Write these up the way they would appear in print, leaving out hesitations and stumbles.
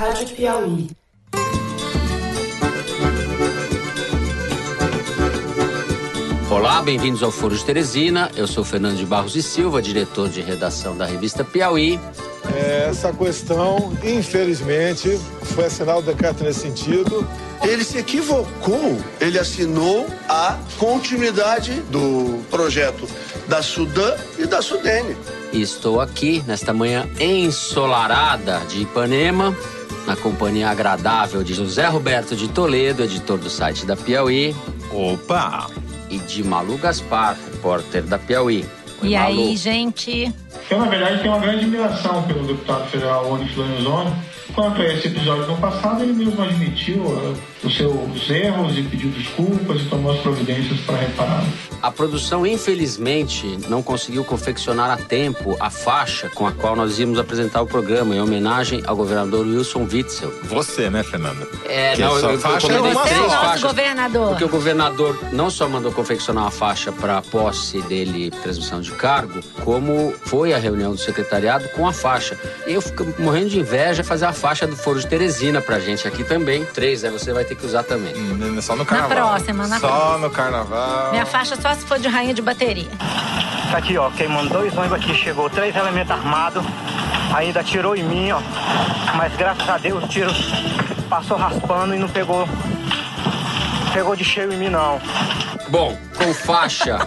Rádio Piauí. Olá, bem-vindos ao Foro de Teresina. Eu sou Fernando de Barros e Silva, diretor de redação da revista Piauí. Essa questão, infelizmente, foi assinado o decreto nesse sentido. Ele se equivocou, ele assinou a continuidade do projeto da Sudam e da Sudene. E estou aqui nesta manhã ensolarada de Ipanema, na companhia agradável de José Roberto de Toledo, editor do site da Piauí. Opa! E de Malu Gaspar, repórter da Piauí. Oi, e Malu. Aí, gente? Eu, na verdade, tenho uma grande admiração pelo deputado federal Onyx Lorenzoni. Quanto a esse episódio no passado, ele mesmo admitiu os seus erros e pediu desculpas e tomou as providências para repará-los. A produção, infelizmente, não conseguiu confeccionar a tempo a faixa com a qual nós íamos apresentar o programa em homenagem ao governador Wilson Witzel. Você, né, Fernanda? Não, eu encomendei três faixas. Governador. Porque o governador não só mandou confeccionar a faixa para a posse dele, transmissão de cargo, como foi a reunião do secretariado com a faixa. Eu fico morrendo de inveja fazer a faixa do Foro de Teresina pra gente aqui também. Três, né? Você vai ter que usar também. Só no carnaval. Na próxima. No carnaval. Minha faixa só se for de rainha de bateria. Tá aqui, ó, queimando dois ônibus aqui. Chegou três elementos armados. Ainda atirou em mim, ó. Mas graças a Deus o tiro passou raspando e não pegou. Pegou de cheio em mim, não. Bom, com faixa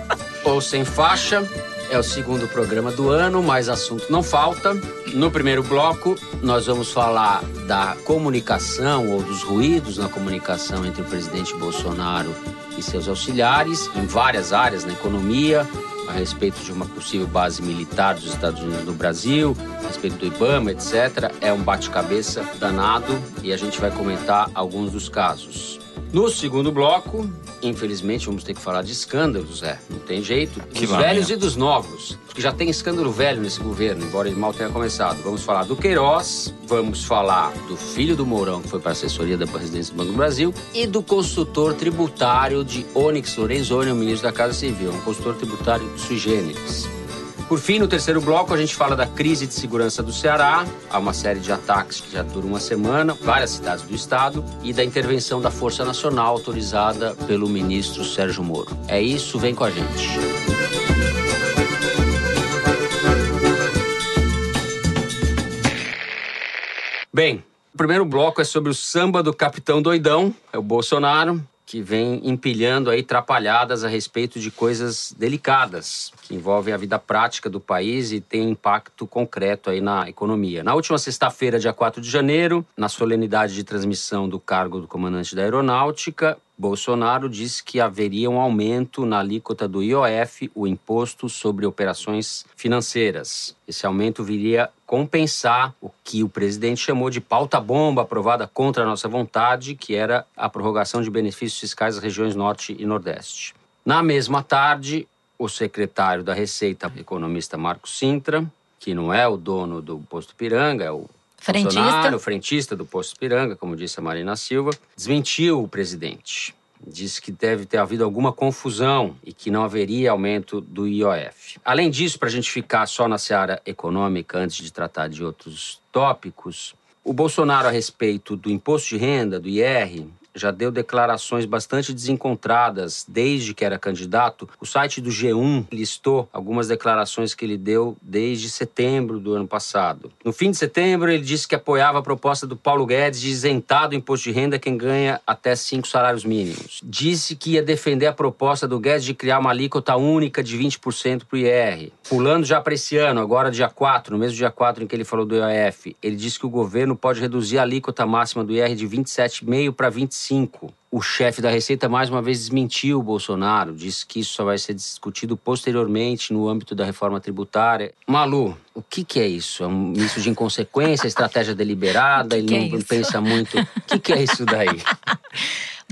ou sem faixa, é o segundo programa do ano, mas assunto não falta. No primeiro bloco, nós vamos falar da comunicação ou dos ruídos na comunicação entre o presidente Bolsonaro e seus auxiliares, em várias áreas, na economia, a respeito de uma possível base militar dos Estados Unidos no Brasil, a respeito do Ibama, etc. É um bate-cabeça danado e a gente vai comentar alguns dos casos. No segundo bloco, infelizmente, vamos ter que falar de escândalos, não tem jeito. Dos velhos e dos novos, porque já tem escândalo velho nesse governo, embora ele mal tenha começado. Vamos falar do Queiroz, vamos falar do filho do Mourão, que foi para a assessoria da presidência do Banco do Brasil, e do consultor tributário de Onyx Lorenzoni, o ministro da Casa Civil, um consultor tributário sui generis. Por fim, no terceiro bloco, a gente fala da crise de segurança do Ceará. Há uma série de ataques que já duram uma semana, várias cidades do estado, e da intervenção da Força Nacional autorizada pelo ministro Sérgio Moro. É isso, vem com a gente. Bem, o primeiro bloco é sobre o samba do Capitão Doidão, é o Bolsonaro, que vem empilhando aí trapalhadas a respeito de coisas delicadas que envolvem a vida prática do país e tem impacto concreto aí na economia. Na última sexta-feira, dia 4 de janeiro, na solenidade de transmissão do cargo do comandante da aeronáutica, Bolsonaro disse que haveria um aumento na alíquota do IOF, o Imposto sobre Operações Financeiras. Esse aumento viria compensar o que o presidente chamou de pauta-bomba aprovada contra a nossa vontade, que era a prorrogação de benefícios fiscais às regiões Norte e Nordeste. Na mesma tarde, o secretário da Receita, o economista Marco Sintra, que não é o dono do Posto Piranga, é o Bolsonaro, frentista do Posto Piranga, como disse a Marina Silva, desmentiu o presidente. Disse que deve ter havido alguma confusão e que não haveria aumento do IOF. Além disso, para a gente ficar só na seara econômica, antes de tratar de outros tópicos, o Bolsonaro, a respeito do imposto de renda, do IR, já deu declarações bastante desencontradas desde que era candidato. O site do G1 listou algumas declarações que ele deu desde setembro do ano passado. No fim de setembro, ele disse que apoiava a proposta do Paulo Guedes de isentar do imposto de renda quem ganha até 5 salários mínimos. Disse que ia defender a proposta do Guedes de criar uma alíquota única de 20% para o IR. Pulando já para esse ano, agora dia 4, no mesmo dia 4 em que ele falou do IOF, ele disse que o governo pode reduzir a alíquota máxima do IR de 27,5% para 25%. O chefe da Receita mais uma vez desmentiu o Bolsonaro, disse que isso só vai ser discutido posteriormente no âmbito da reforma tributária. Malu, o que é isso? É um misto de inconsequência, estratégia deliberada, ele não pensa muito. O que é isso daí?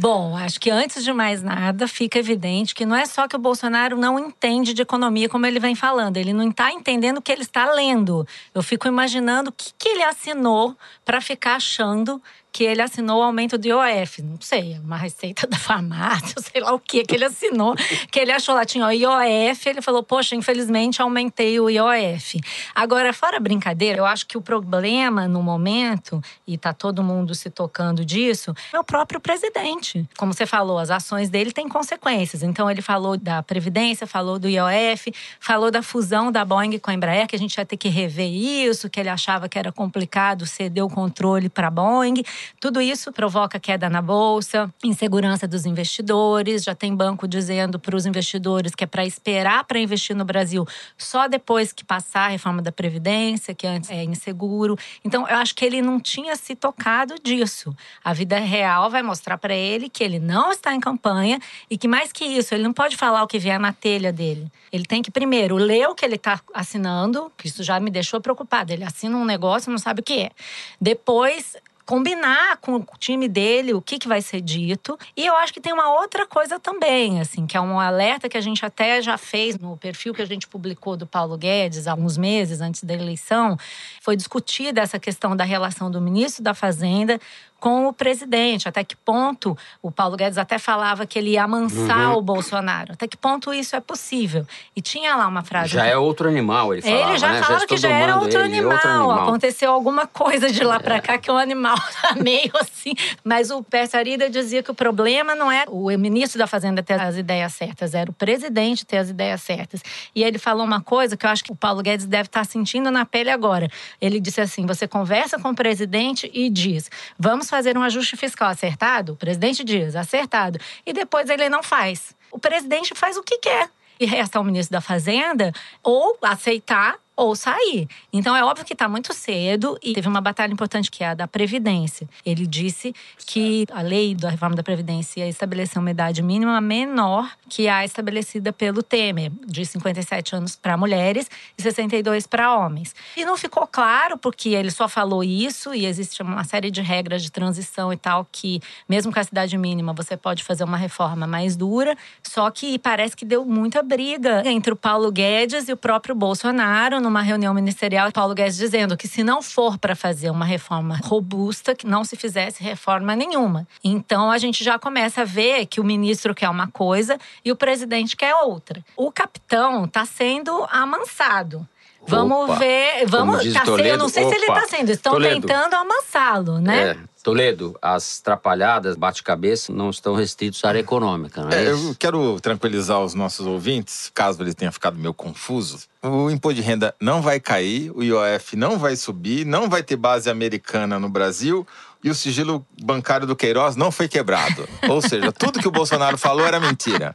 Bom, acho que antes de mais nada, fica evidente que não é só que o Bolsonaro não entende de economia como ele vem falando. Ele não está entendendo o que ele está lendo. Eu fico imaginando o que ele assinou para ficar achando que ele assinou o aumento do IOF. Não sei, uma receita da farmácia, sei lá o que ele assinou, que ele achou lá, tinha o IOF, ele falou, poxa, infelizmente aumentei o IOF. Agora, fora brincadeira, eu acho que o problema no momento, e tá todo mundo se tocando disso, é o próprio presidente. Como você falou, as ações dele têm consequências. Então, ele falou da Previdência, falou do IOF, falou da fusão da Boeing com a Embraer, que a gente ia ter que rever isso, que ele achava que era complicado ceder o controle para a Boeing. Tudo isso provoca queda na bolsa, insegurança dos investidores. Já tem banco dizendo para os investidores que é para esperar para investir no Brasil só depois que passar a reforma da Previdência, que antes é inseguro. Então, eu acho que ele não tinha se tocado disso. A vida real vai mostrar para ele que ele não está em campanha e que, mais que isso, ele não pode falar o que vier na telha dele. Ele tem que, primeiro, ler o que ele está assinando, que isso já me deixou preocupada. Ele assina um negócio e não sabe o que é. Depois, combinar com o time dele o que vai ser dito. E eu acho que tem uma outra coisa também, assim, que é um alerta que a gente até já fez no perfil que a gente publicou do Paulo Guedes há alguns meses antes da eleição. Foi discutida essa questão da relação do ministro da Fazenda com o presidente, até que ponto o Paulo Guedes até falava que ele ia amansar o Bolsonaro, até que ponto isso é possível. E tinha lá uma frase… Já é outro animal, ele falava, né? Ele já falava que já era outro animal. Aconteceu alguma coisa de lá pra cá que o animal tá meio assim. Mas o Pércio Arida dizia que o problema não é o ministro da Fazenda ter as ideias certas, era o presidente ter as ideias certas. E ele falou uma coisa que eu acho que o Paulo Guedes deve estar sentindo na pele agora. Ele disse assim, você conversa com o presidente e diz, vamos fazer um ajuste fiscal acertado, o presidente diz, acertado, e depois ele não faz. O presidente faz o que quer. E resta ao ministro da Fazenda ou aceitar ou sair. Então, é óbvio que está muito cedo e teve uma batalha importante que é a da Previdência. Ele disse que a lei da reforma da Previdência ia estabelecer uma idade mínima menor que a estabelecida pelo Temer, de 57 anos para mulheres e 62 para homens. E não ficou claro porque ele só falou isso e existe uma série de regras de transição e tal que, mesmo com a idade mínima, você pode fazer uma reforma mais dura, só que parece que deu muita briga entre o Paulo Guedes e o próprio Bolsonaro numa reunião ministerial, Paulo Guedes dizendo que se não for para fazer uma reforma robusta, que não se fizesse reforma nenhuma. Então, a gente já começa a ver que o ministro quer uma coisa e o presidente quer outra. O capitão está sendo amansado. Vamos ver, tá sendo, eu não sei se ele está sendo, estão tentando amansá-lo, né? É. Toledo, as trapalhadas, bate-cabeça, não estão restritos à área econômica, não é isso? Eu quero tranquilizar os nossos ouvintes, caso eles tenham ficado meio confusos. O imposto de renda não vai cair, o IOF não vai subir, não vai ter base americana no Brasil e o sigilo bancário do Queiroz não foi quebrado. Ou seja, tudo que o Bolsonaro falou era mentira.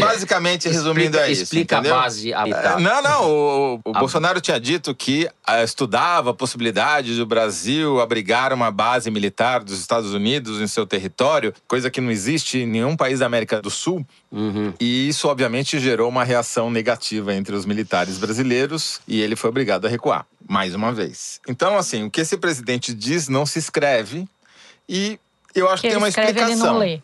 Basicamente, resumindo, é isso. Explica a base. O Bolsonaro tinha dito que estudava a possibilidade do Brasil abrigar uma base militar dos Estados Unidos em seu território, coisa que não existe em nenhum país da América do Sul. Uhum. E isso, obviamente, gerou uma reação negativa entre os militares brasileiros e ele foi obrigado a recuar, mais uma vez. Então, assim, o que esse presidente diz não se escreve e eu acho que tem uma explicação. Ele não lê.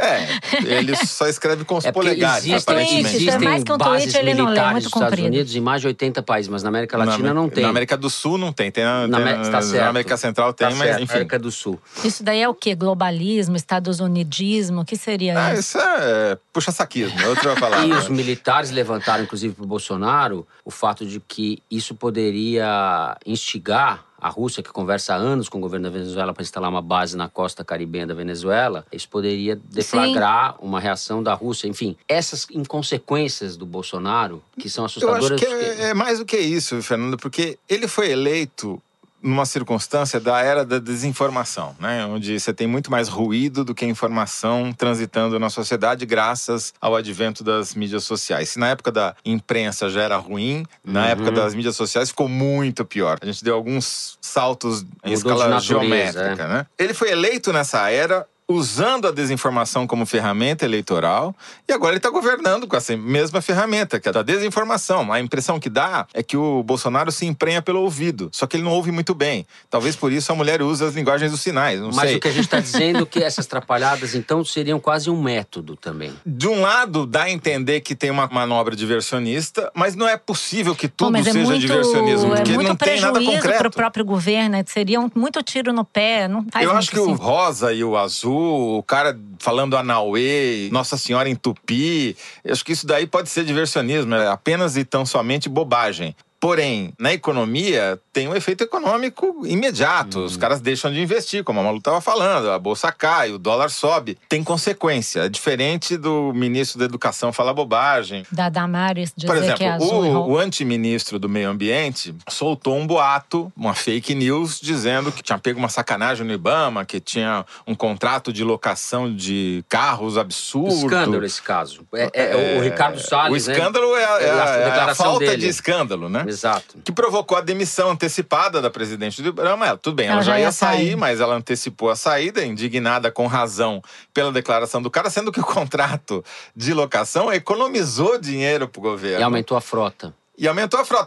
É, ele só escreve com os polegares, aparentemente. Existem mais que um bases tweet, ele militares não lê, é muito dos comprido. Estados Unidos em mais de 80 países, mas na América Latina não tem. Na América do Sul não tem. Na América Central tem, mas enfim. América do Sul. Isso daí é o quê? Globalismo, estadosunitismo? O que seria isso? Isso é puxa-saquismo, é outra palavra. E os militares levantaram, inclusive, para o Bolsonaro, o fato de que isso poderia instigar a Rússia, que conversa há anos com o governo da Venezuela para instalar uma base na costa caribenha da Venezuela, isso poderia deflagrar uma reação da Rússia. Enfim, essas inconsequências do Bolsonaro, que são assustadoras. Eu acho que é mais do que isso, Fernando, porque ele foi eleito numa circunstância da era da desinformação, né? Onde você tem muito mais ruído do que informação transitando na sociedade graças ao advento das mídias sociais. Se na época da imprensa já era ruim, na época das mídias sociais ficou muito pior. A gente deu alguns saltos em escala geométrica, né? Ele foi eleito nessa era usando a desinformação como ferramenta eleitoral, e agora ele está governando com essa mesma ferramenta, que é a desinformação. A impressão que dá é que o Bolsonaro se emprenha pelo ouvido, só que ele não ouve muito bem. Talvez por isso a mulher usa as linguagens dos sinais, não sei. Mas o que a gente está dizendo é que essas atrapalhadas, então, seriam quase um método também. De um lado, dá a entender que tem uma manobra diversionista, mas não é possível que tudo seja diversionismo, porque ele não tem nada concreto. É muito prejuízo para o próprio governo, seria muito tiro no pé. Não faz. Eu acho que o rosa e o azul, o cara falando Anauê, Nossa Senhora em Tupi, acho que isso daí pode ser diversionismo, é apenas e tão somente bobagem. Porém, na economia, tem um efeito econômico imediato. Os caras deixam de investir, como a Malu estava falando. A bolsa cai, o dólar sobe. Tem consequência. É diferente do ministro da Educação falar bobagem. Da Damares dizer que é azul. Por exemplo, o antiministro do Meio Ambiente soltou um boato, uma fake news, dizendo que tinha pego uma sacanagem no Ibama, que tinha um contrato de locação de carros absurdo. Escândalo esse caso. O Ricardo Salles, o escândalo, né? É a falta dele. De escândalo, né? Exato. Que provocou a demissão antecipada da presidente do Ibama. Tudo bem, ela já ia sair, mas ela antecipou a saída, indignada com razão pela declaração do cara, sendo que o contrato de locação economizou dinheiro pro governo. E aumentou a frota.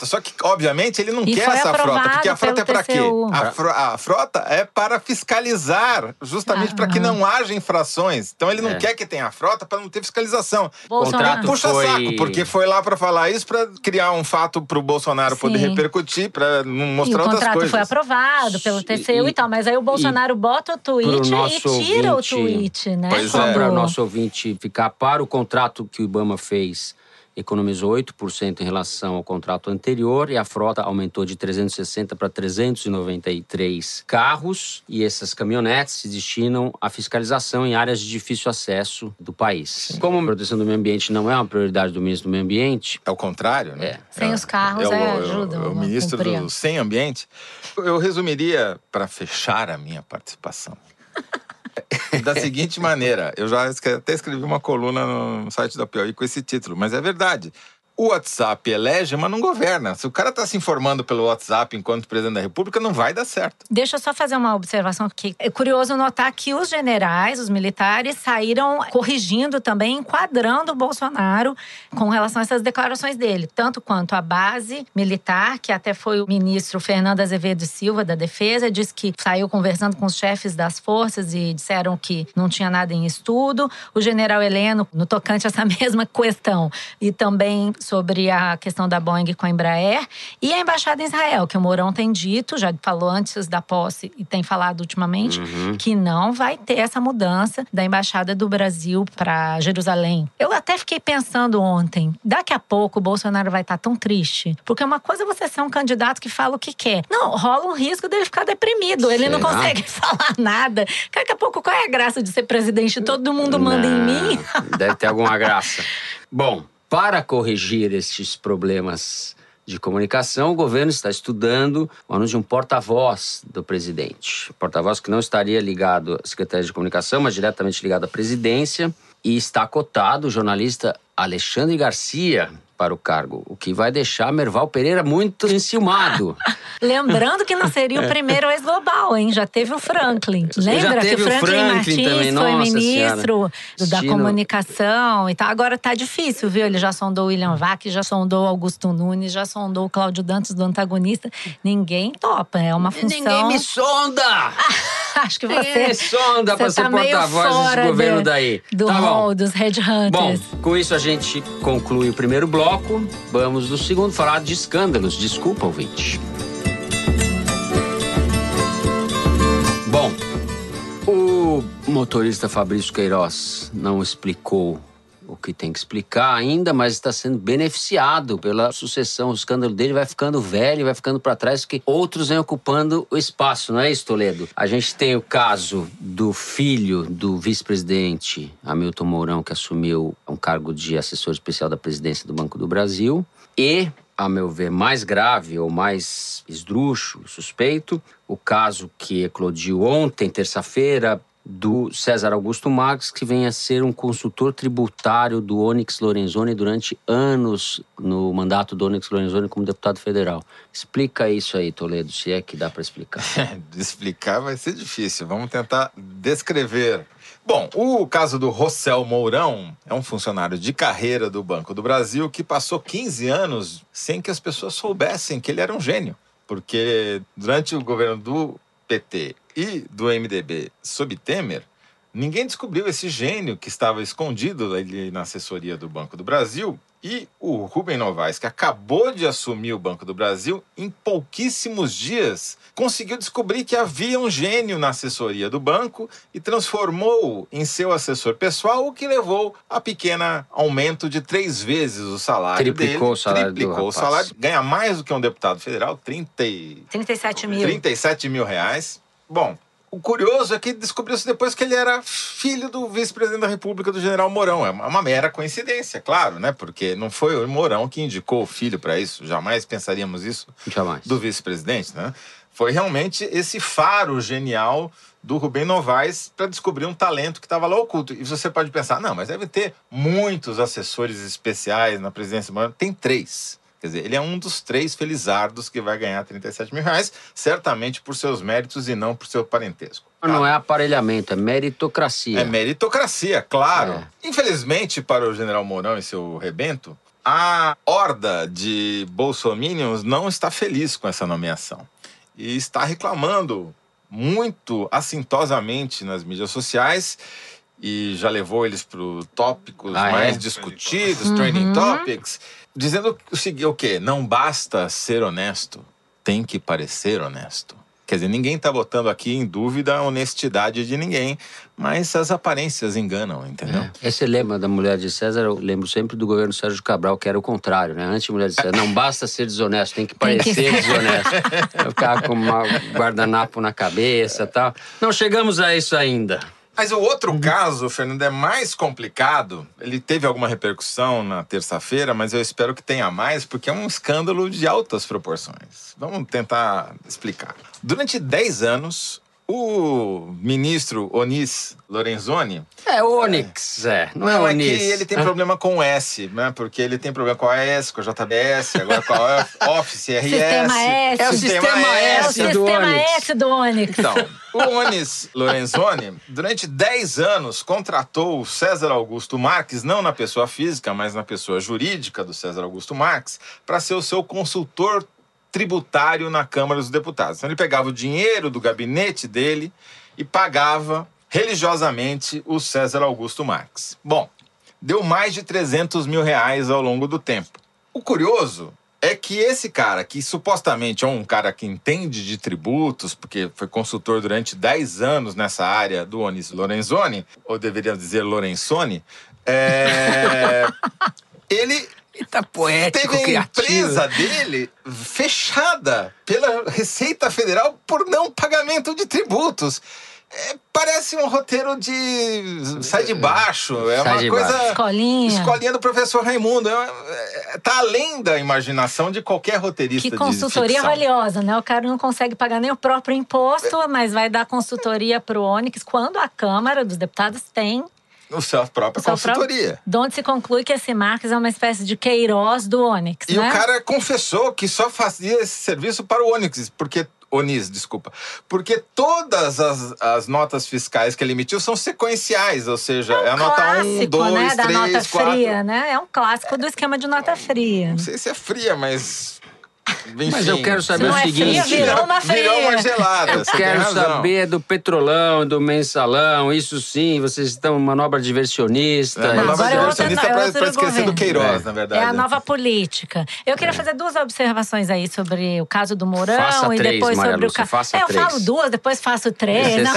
Só que, obviamente, ele não quer essa frota. Porque a frota é para quê? A frota é para fiscalizar, justamente para que não haja infrações. Então, ele não quer que tenha a frota para não ter fiscalização. Bolsonaro. Puxa saco, porque foi lá para falar isso, para criar um fato para o Bolsonaro poder repercutir, para não mostrar outras coisas. O contrato foi aprovado pelo TCU e tal, mas aí o Bolsonaro bota o tweet e tira o tweet, né? Só para o nosso ouvinte ficar para o contrato que o Ibama fez. Economizou 8% em relação ao contrato anterior e a frota aumentou de 360 para 393 carros. E essas caminhonetes se destinam à fiscalização em áreas de difícil acesso do país. Como a proteção do meio ambiente não é uma prioridade do ministro do meio ambiente... É o contrário, né? Sem os carros, ajudam. É o ministro do sem ambiente. Eu resumiria, para fechar a minha participação... da seguinte maneira, eu já até escrevi uma coluna no site da Piauí com esse título, mas é verdade. O WhatsApp elege, mas não governa. Se o cara está se informando pelo WhatsApp enquanto presidente da República, não vai dar certo. Deixa eu só fazer uma observação aqui. É curioso notar que os generais, os militares, saíram corrigindo também, enquadrando o Bolsonaro com relação a essas declarações dele. Tanto quanto a base militar, que até foi o ministro Fernando Azevedo Silva da Defesa, disse que saiu conversando com os chefes das forças e disseram que não tinha nada em estudo. O general Heleno, no tocante a essa mesma questão, e também... sobre a questão da Boeing com a Embraer, e a Embaixada em Israel, que o Mourão tem dito, já falou antes da posse e tem falado ultimamente, que não vai ter essa mudança da Embaixada do Brasil para Jerusalém. Eu até fiquei pensando ontem, daqui a pouco o Bolsonaro vai estar tão triste, porque uma coisa é você ser um candidato que fala o que quer. Não, rola um risco dele ficar deprimido, ele não consegue falar nada. Daqui a pouco, qual é a graça de ser presidente? Todo mundo manda em mim? Deve ter alguma graça. Bom, para corrigir estes problemas de comunicação, o governo está estudando o anúncio de um porta-voz do presidente. Porta-voz que não estaria ligado à Secretaria de Comunicação, mas diretamente ligado à presidência. E está cotado o jornalista Alexandre Garcia para o cargo, o que vai deixar Merval Pereira muito enciumado. Lembrando que não seria o primeiro ex-global, hein? Já teve o Franklin. Lembra que o Franklin Martins também foi ministro da comunicação e tal. Agora tá difícil, viu? Ele já sondou o William Vac, já sondou o Augusto Nunes, já sondou o Cláudio Dantas do Antagonista. Ninguém topa, é uma função... Ninguém me sonda! Acho que você... me sonda pra ser porta-voz desse governo daí. Do rol, dos headhunters. Bom, com isso a gente conclui o primeiro bloco. Vamos no segundo falar de escândalos. Desculpa, ouvinte. Bom, o motorista Fabrício Queiroz não explicou o que tem que explicar ainda, mas está sendo beneficiado pela sucessão. O escândalo dele vai ficando velho, vai ficando para trás, porque outros vêm ocupando o espaço, não é isso, Toledo? A gente tem o caso do filho do vice-presidente Hamilton Mourão, que assumiu um cargo de assessor especial da presidência do Banco do Brasil. E, a meu ver, mais grave ou mais esdrúxulo, suspeito, o caso que eclodiu ontem, terça-feira, do César Augusto Marques, que vem a ser um consultor tributário do Onyx Lorenzoni durante anos no mandato do Onyx Lorenzoni como deputado federal. Explica isso aí, Toledo, se é que dá para explicar. Explicar vai ser difícil. Vamos tentar descrever. Bom, o caso do Rosel Mourão é um funcionário de carreira do Banco do Brasil que passou 15 anos sem que as pessoas soubessem que ele era um gênio. Porque durante o governo do PT e do MDB sob Temer, ninguém descobriu esse gênio que estava escondido ali na assessoria do Banco do Brasil. E o Rubem Novaes, que acabou de assumir o Banco do Brasil, em pouquíssimos dias conseguiu descobrir que havia um gênio na assessoria do banco e transformou-o em seu assessor pessoal, o que levou a pequeno aumento de 3 vezes o salário dele. Triplicou o salário do rapaz. Triplicou o salário. Ganha mais do que um deputado federal, 37 mil reais. Bom, o curioso é que descobriu-se depois que ele era filho do vice-presidente da República, do General Mourão. É uma mera coincidência, claro, né? Porque não foi o Mourão que indicou o filho para isso. Jamais pensaríamos isso. Jamais. Do vice-presidente, né? Foi realmente esse faro genial do Rubem Novaes para descobrir um talento que estava lá oculto. E você pode pensar, não, mas deve ter muitos assessores especiais na presidência do Mourão. Tem 3. Quer dizer, ele é um dos 3 felizardos que vai ganhar 37 mil reais, certamente por seus méritos e não por seu parentesco. Tá? Não é aparelhamento, é meritocracia. É meritocracia, claro. É. Infelizmente, para o General Mourão e seu rebento, a horda de bolsominions não está feliz com essa nomeação. E está reclamando muito assintosamente nas mídias sociais. E já levou eles para os tópicos mais discutidos, trending topics, dizendo o seguinte, o quê? Não basta ser honesto, tem que parecer honesto. Quer dizer, ninguém está botando aqui em dúvida a honestidade de ninguém, mas as aparências enganam, entendeu? É. Esse lema da mulher de César, eu lembro sempre do governo Sérgio Cabral, que era o contrário, né? Antes, mulher de César, não basta ser desonesto, tem que parecer desonesto. Eu ficava com um guardanapo na cabeça e tal. Não chegamos a isso ainda. Mas o outro caso, Fernando, é mais complicado. Ele teve alguma repercussão na terça-feira, mas eu espero que tenha mais, porque é um escândalo de altas proporções. Vamos tentar explicar. Durante 10 anos, o ministro Onyx Lorenzoni... É, Onyx, não é Onyx. É que ele tem problema com o S, né? Porque ele tem problema com a AES, com a JBS, agora com a Office, CRS... Sistema S. É o sistema S do Onyx. É o sistema S do Onyx. Então... O Onyx Lorenzoni, durante 10 anos, contratou o César Augusto Marques, não na pessoa física, mas na pessoa jurídica do César Augusto Marques, para ser o seu consultor tributário na Câmara dos Deputados. Então ele pegava o dinheiro do gabinete dele e pagava religiosamente o César Augusto Marques. Bom, deu mais de 300 mil reais ao longo do tempo. O curioso... é que esse cara, que supostamente é um cara que entende de tributos, porque foi consultor durante 10 anos nessa área do Onyx Lorenzoni, ou deveria dizer Lorenzoni, ele tá poético, teve a empresa dele fechada pela Receita Federal por não pagamento de tributos. É, parece um roteiro de... sai de baixo. É uma coisa... Escolinha do professor Raimundo. Tá além da imaginação de qualquer roteirista de ficção. Que consultoria valiosa, né? O cara não consegue pagar nem o próprio imposto, mas vai dar consultoria pro Onyx quando a Câmara dos Deputados tem... o seu própria consultoria. De onde se conclui que esse Marques é uma espécie de Queiroz do Onyx, né? E o cara confessou que só fazia esse serviço para o Onyx, porque... Onyx, desculpa. Porque todas as notas fiscais que ele emitiu são sequenciais, ou seja, é a nota 1, 2, 3, 4. É um clássico do esquema de nota fria. Não sei se é fria, mas... enfim, mas eu quero saber o seguinte... fria, virou uma gelada. Eu quero saber do petrolão, do mensalão, isso sim, vocês estão em manobra diversionista. Manobra diversionista para esquecer do Queiroz, na verdade. É a nova política. Eu queria fazer 2 observações aí sobre o caso do Mourão e depois Maria sobre Lúcia, o caso... eu falo 2, depois faço 3.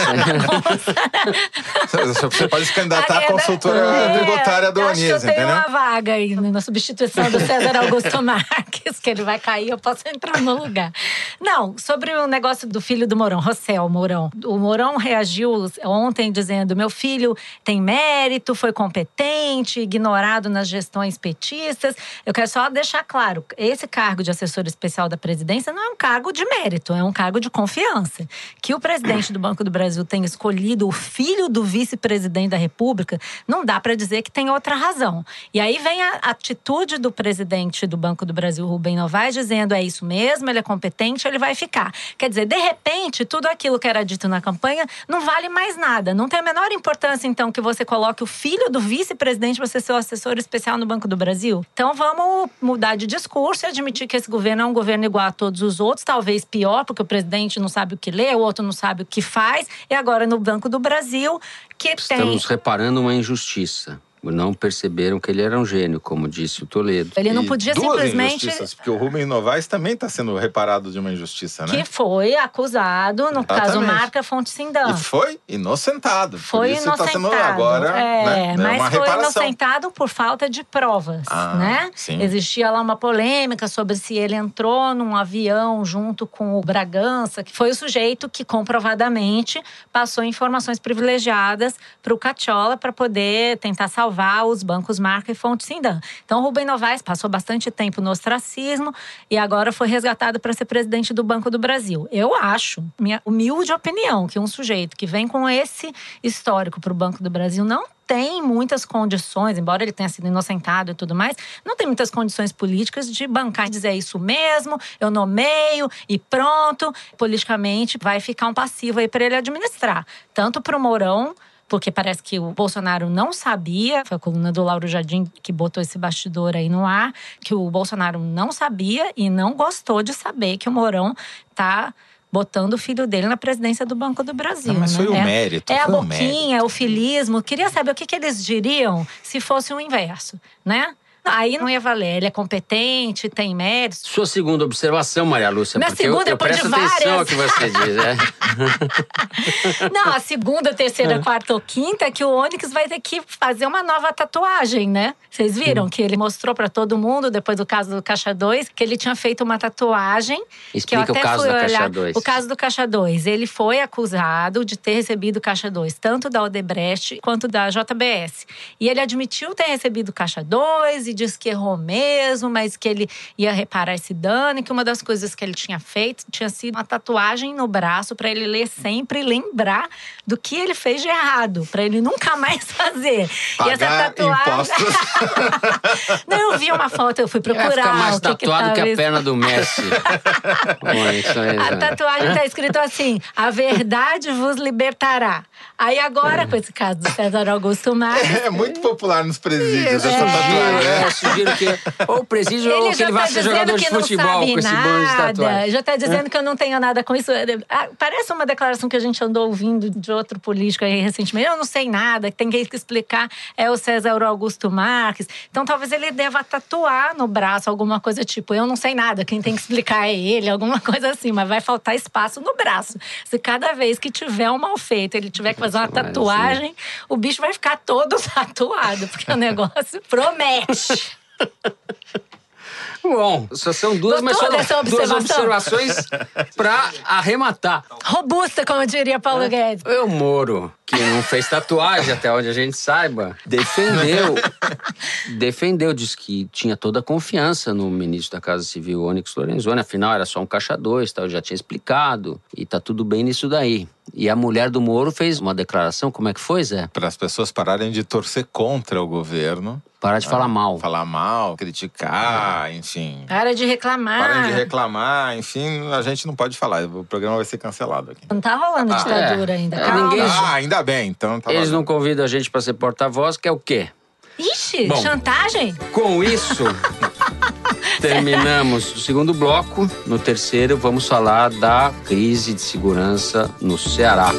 Você pode se candidatar à consultora tributária do Onyx, entendeu? Acho que eu tenho uma vaga aí na substituição do César Augusto Marques, que ele vai cair, eu posso entrar no lugar. Não, sobre o negócio do filho do Mourão, Rosel Mourão. O Mourão reagiu ontem dizendo, meu filho tem mérito, foi competente, ignorado nas gestões petistas. Eu quero só deixar claro, esse cargo de assessor especial da presidência não é um cargo de mérito, é um cargo de confiança. Que o presidente do Banco do Brasil tenha escolhido o filho do vice-presidente da República, não dá para dizer que tem outra razão. E aí vem a atitude do presidente do Banco do Brasil, Rubem Novaes, dizendo, dizendo é isso mesmo, ele é competente, ele vai ficar. Quer dizer, de repente, tudo aquilo que era dito na campanha não vale mais nada. Não tem a menor importância, então, que você coloque o filho do vice-presidente para ser seu assessor especial no Banco do Brasil. Então, vamos mudar de discurso e admitir que esse governo é um governo igual a todos os outros, talvez pior, porque o presidente não sabe o que lê, o outro não sabe o que faz. E agora, no Banco do Brasil, que tem... Estamos reparando uma injustiça. Não perceberam que ele era um gênio, como disse o Toledo. Ele não podia simplesmente... Porque o Rubem Novaes também está sendo reparado de uma injustiça, né? Que foi acusado, no caso Marca Fonte Sindão. E foi inocentado. Foi inocentado. Tá sendo agora, né? Mas foi inocentado por falta de provas, né? Sim. Existia lá uma polêmica sobre se ele entrou num avião junto com o Bragança, que foi o sujeito que comprovadamente passou informações privilegiadas para o Cacciola para poder tentar salvar os bancos Marca e Fonte Sindã. Então, Rubem Novaes passou bastante tempo no ostracismo e agora foi resgatado para ser presidente do Banco do Brasil. Eu acho, minha humilde opinião, que um sujeito que vem com esse histórico para o Banco do Brasil não tem muitas condições, embora ele tenha sido inocentado e tudo mais, não tem muitas condições políticas de bancar e dizer isso mesmo, eu nomeio e pronto. Politicamente, vai ficar um passivo aí para ele administrar. Tanto para o Mourão, porque parece que o Bolsonaro não sabia, foi a coluna do Lauro Jardim que botou esse bastidor aí no ar, que o Bolsonaro não sabia e não gostou de saber que o Mourão tá botando o filho dele na presidência do Banco do Brasil. Não, mas foi, né? O mérito. É a boquinha, é o filismo. Queria saber o que eles diriam se fosse o inverso, né? Aí não ia valer, ele é competente, tem méritos. Sua segunda observação, Maria Lúcia, minha porque segunda, eu presto atenção ao que você diz, é? Não, a segunda, terceira, quarta ou quinta é que o Onyx vai ter que fazer uma nova tatuagem, né? Vocês viram que ele mostrou pra todo mundo, depois do caso do Caixa 2, que ele tinha feito uma tatuagem. Explica que eu até o caso do Caixa 2. O caso do Caixa 2, ele foi acusado de ter recebido Caixa 2, tanto da Odebrecht quanto da JBS. E ele admitiu ter recebido Caixa 2 e disse que errou mesmo, mas que ele ia reparar esse dano e que uma das coisas que ele tinha feito tinha sido uma tatuagem no braço para ele ler sempre e lembrar do que ele fez de errado, para ele nunca mais fazer. Pagar e essa tatuagem... Não, eu vi uma foto, eu fui procurar. Fica mais tatuado que a perna do Messi. A tatuagem tá escrito assim: a verdade vos libertará. Aí agora, com esse caso do César Augusto Marques... É muito popular nos presídios essa tatuagem, né? Eu sugiro que ou o presídio ele ou que ele vá ser jogador de futebol com esse banho de tatuagem. Já tá dizendo que eu não tenho nada com isso. Parece uma declaração que a gente andou ouvindo de outro político aí recentemente. Eu não sei nada, tem que explicar. É o César Augusto Marques. Então talvez ele deva tatuar no braço alguma coisa tipo, eu não sei nada, quem tem que explicar é ele, alguma coisa assim. Mas vai faltar espaço no braço. Se cada vez que tiver um mal feito, ele tiver que fazer uma tatuagem, o bicho vai ficar todo tatuado, porque o negócio promete. Bom, só são duas, mas só duas observações para arrematar. Robusta, como diria Paulo Guedes. Eu Moro, que não fez tatuagem até onde a gente saiba, defendeu, disse que tinha toda a confiança no ministro da Casa Civil, Onyx Lorenzoni, afinal era só um caixa 2, tá? Eu já tinha explicado, e tá tudo bem nisso daí. E a mulher do Moro fez uma declaração, como é que foi, Zé? Para as pessoas pararem de torcer contra o governo. Parar de falar mal. Falar mal, criticar, enfim. Para de reclamar. Parem de reclamar, enfim, a gente não pode falar. O programa vai ser cancelado aqui. Não tá rolando ditadura ainda. Ainda bem, então tá. Eles não convidam a gente para ser porta-voz, que é o quê? Ixi, bom, chantagem? Com isso... Terminamos o segundo bloco. No terceiro, vamos falar da crise de segurança no Ceará.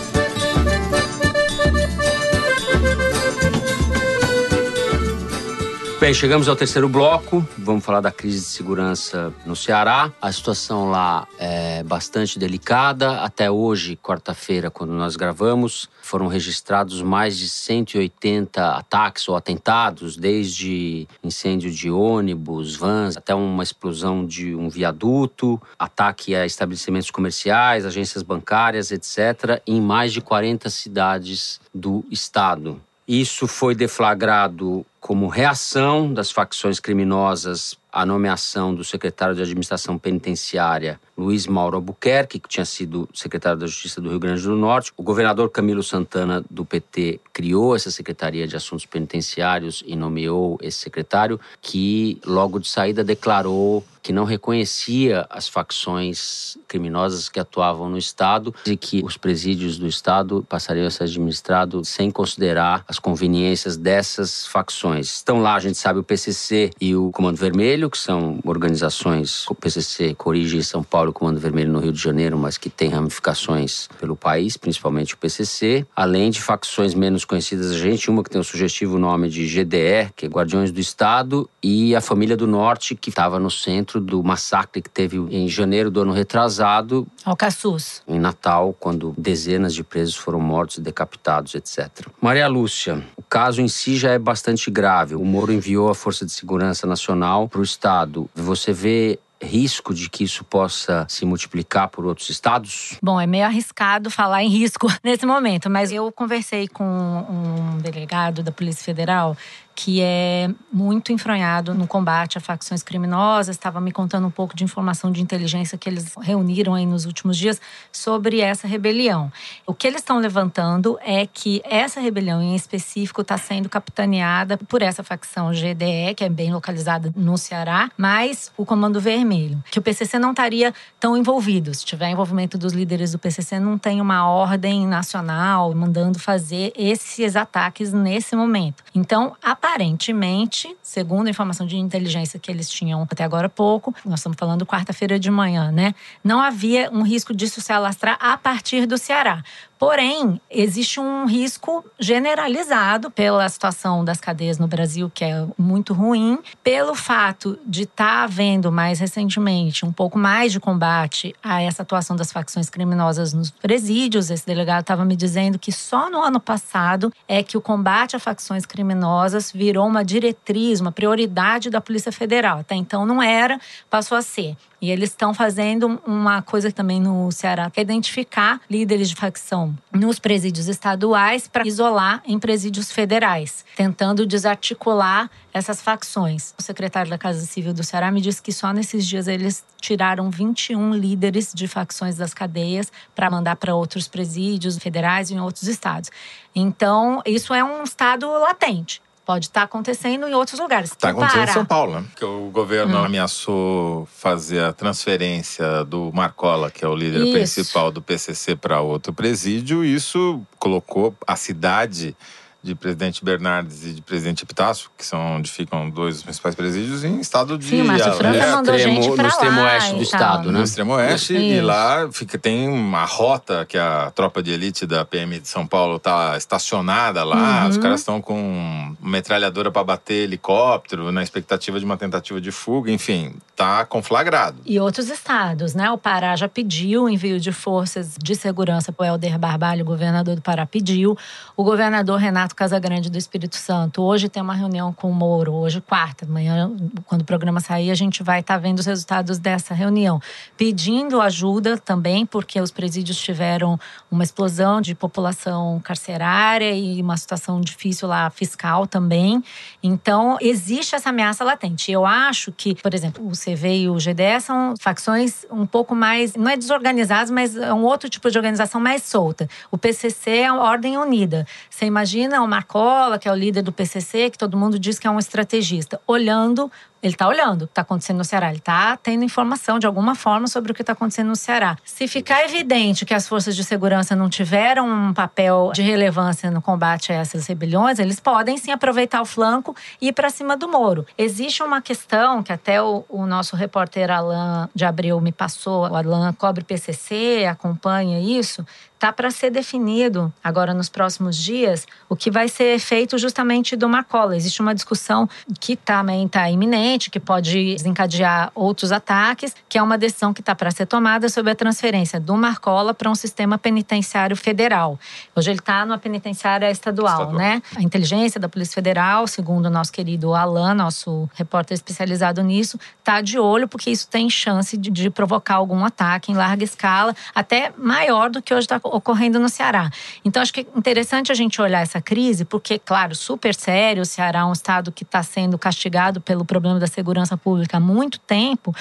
Bem, chegamos ao terceiro bloco. Vamos falar da crise de segurança no Ceará. A situação lá é bastante delicada. Até hoje, quarta-feira, quando nós gravamos, foram registrados mais de 180 ataques ou atentados, desde incêndio de ônibus, vans, até uma explosão de um viaduto, ataque a estabelecimentos comerciais, agências bancárias, etc., em mais de 40 cidades do estado. Isso foi deflagrado como reação das facções criminosas a nomeação do secretário de Administração Penitenciária, Luiz Mauro Albuquerque, que tinha sido secretário da Justiça do Rio Grande do Norte. O governador Camilo Santana, do PT, criou essa Secretaria de Assuntos Penitenciários e nomeou esse secretário, que logo de saída declarou que não reconhecia as facções criminosas que atuavam no Estado e que os presídios do Estado passariam a ser administrados sem considerar as conveniências dessas facções. Estão lá, a gente sabe, o PCC e o Comando Vermelho, que são organizações, o PCC com origem em São Paulo e o Comando Vermelho no Rio de Janeiro, mas que tem ramificações pelo país, principalmente o PCC, além de facções menos conhecidas da gente, uma que tem o sugestivo nome de GDR, que é Guardiões do Estado, e a Família do Norte, que estava no centro do massacre que teve em janeiro do ano retrasado. Alcaçuz. Em Natal, quando dezenas de presos foram mortos, decapitados, etc. Maria Lúcia, o caso em si já é bastante grave. O Moro enviou a Força de Segurança Nacional para o Estado. Você vê risco de que isso possa se multiplicar por outros estados? Bom, é meio arriscado falar em risco nesse momento, mas eu conversei com um delegado da Polícia Federal que é muito enfronhado no combate a facções criminosas. Estava me contando um pouco de informação de inteligência que eles reuniram aí nos últimos dias sobre essa rebelião. O que eles estão levantando é que essa rebelião em específico está sendo capitaneada por essa facção GDE, que é bem localizada no Ceará, mas o Comando Vermelho, que o PCC não estaria tão envolvido. Se tiver envolvimento dos líderes do PCC, não tem uma ordem nacional mandando fazer esses ataques nesse momento. Então, aparentemente, segundo a informação de inteligência que eles tinham até agora há pouco, nós estamos falando quarta-feira de manhã, né? Não havia um risco disso se alastrar a partir do Ceará. Porém, existe um risco generalizado pela situação das cadeias no Brasil, que é muito ruim, pelo fato de estar havendo mais recentemente um pouco mais de combate a essa atuação das facções criminosas nos presídios. Esse delegado estava me dizendo que só no ano passado é que o combate a facções criminosas virou uma diretriz, uma prioridade da Polícia Federal. Até então não era, passou a ser. E eles estão fazendo uma coisa também no Ceará, que é identificar líderes de facção nos presídios estaduais para isolar em presídios federais, tentando desarticular essas facções. O secretário da Casa Civil do Ceará me disse que só nesses dias eles tiraram 21 líderes de facções das cadeias para mandar para outros presídios federais e em outros estados. Então, isso é um estado latente. Pode estar acontecendo em outros lugares. Está acontecendo em São Paulo, né? Porque o governo ameaçou fazer a transferência do Marcola, que é o líder principal do PCC, para outro presídio. Isso colocou a cidade de Presidente Bernardes e de Presidente Epitácio, que são onde ficam dois dos principais presídios, em estado de... Sim, Márcio França mandou gente pra lá. No extremo oeste do estado, né? No extremo oeste, e lá tem uma rota que a tropa de elite da PM de São Paulo tá estacionada lá. Os caras estão com metralhadora para bater helicóptero, na expectativa de uma tentativa de fuga. Enfim, tá conflagrado. E outros estados, né? O Pará já pediu o envio de forças de segurança pro Helder Barbalho, o governador do Pará pediu. O governador Renato Casagrande do Espírito Santo hoje tem uma reunião com o Moro, hoje quarta, amanhã quando o programa sair a gente vai estar vendo os resultados dessa reunião, pedindo ajuda também porque os presídios tiveram uma explosão de população carcerária e uma situação difícil lá fiscal também. Então existe essa ameaça latente. Eu acho que, por exemplo, o CV e o GDE são facções um pouco mais, não é desorganizadas, mas é um outro tipo de organização mais solta. O PCC é a ordem unida. Você imagina o Marcola, que é o líder do PCC, que todo mundo diz que é um estrategista, ele está olhando o que está acontecendo no Ceará. Ele está tendo informação, de alguma forma, sobre o que está acontecendo no Ceará. Se ficar evidente que as forças de segurança não tiveram um papel de relevância no combate a essas rebeliões, eles podem, sim, aproveitar o flanco e ir para cima do Moro. Existe uma questão que até o nosso repórter Alain de Abreu me passou. O Alain cobre PCC, acompanha isso. Está para ser definido, agora nos próximos dias, o que vai ser feito justamente do Marcola. Existe uma discussão que também está iminente, que pode desencadear outros ataques, que é uma decisão que está para ser tomada sobre a transferência do Marcola para um sistema penitenciário federal. Hoje ele está numa penitenciária estadual, né? A inteligência da Polícia Federal, segundo o nosso querido Alain, nosso repórter especializado nisso, está de olho porque isso tem chance de provocar algum ataque em larga escala, até maior do que hoje está ocorrendo no Ceará. Então acho que é interessante a gente olhar essa crise, porque, claro, super sério, o Ceará é um estado que está sendo castigado pelo problema da segurança pública há muito tempo,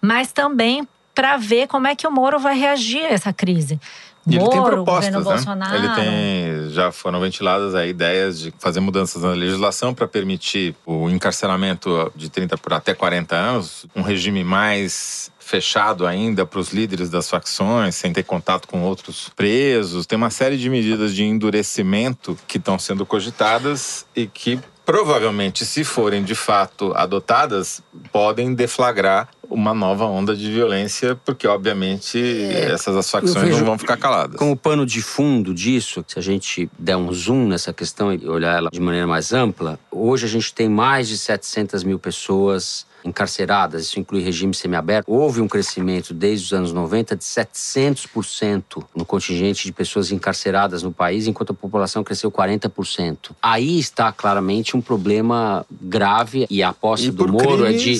mas também para ver como é que o Moro vai reagir a essa crise. E Moro, ele tem propostas, governo Bolsonaro. Ele tem, já foram ventiladas aí ideias de fazer mudanças na legislação para permitir o encarceramento de 30 por até 40 anos, um regime mais fechado ainda para os líderes das facções, sem ter contato com outros presos. Tem uma série de medidas de endurecimento que estão sendo cogitadas e que provavelmente, se forem de fato adotadas, podem deflagrar uma nova onda de violência, porque obviamente essas facções não vão ficar caladas. Com o pano de fundo disso, se a gente der um zoom nessa questão e olhar ela de maneira mais ampla, hoje a gente tem mais de 700 mil pessoas encarceradas, isso inclui regime semiaberto. Houve um crescimento desde os anos 90 de 700% no contingente de pessoas encarceradas no país, enquanto a população cresceu 40%. Aí está claramente um problema grave, e a posse do Moro é de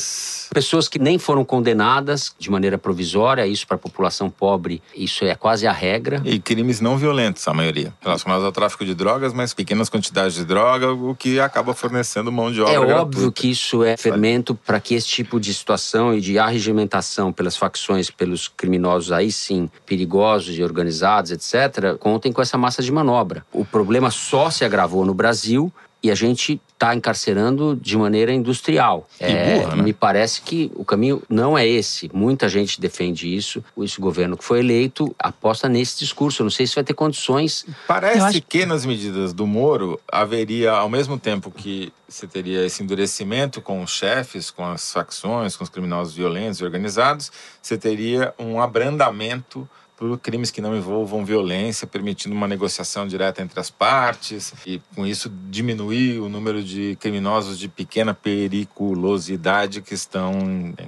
pessoas que nem foram condenadas de maneira provisória. Isso, para a população pobre, isso é quase a regra. E crimes não violentos, a maioria, relacionados ao tráfico de drogas, mas pequenas quantidades de droga, o que acaba fornecendo mão de obra. É óbvio que isso é fermento para que esse tipo de situação e de arregimentação pelas facções, pelos criminosos aí sim, perigosos e organizados, etc., contem com essa massa de manobra. O problema só se agravou no Brasil e a gente está encarcerando de maneira industrial. Burra, né? Me parece que o caminho não é esse. Muita gente defende isso. Esse governo que foi eleito aposta nesse discurso. Eu não sei se vai ter condições. Parece que nas medidas do Moro haveria, ao mesmo tempo que você teria esse endurecimento com os chefes, com as facções, com os criminosos violentos e organizados, você teria um abrandamento por crimes que não envolvam violência, permitindo uma negociação direta entre as partes e, com isso, diminuir o número de criminosos de pequena periculosidade que estão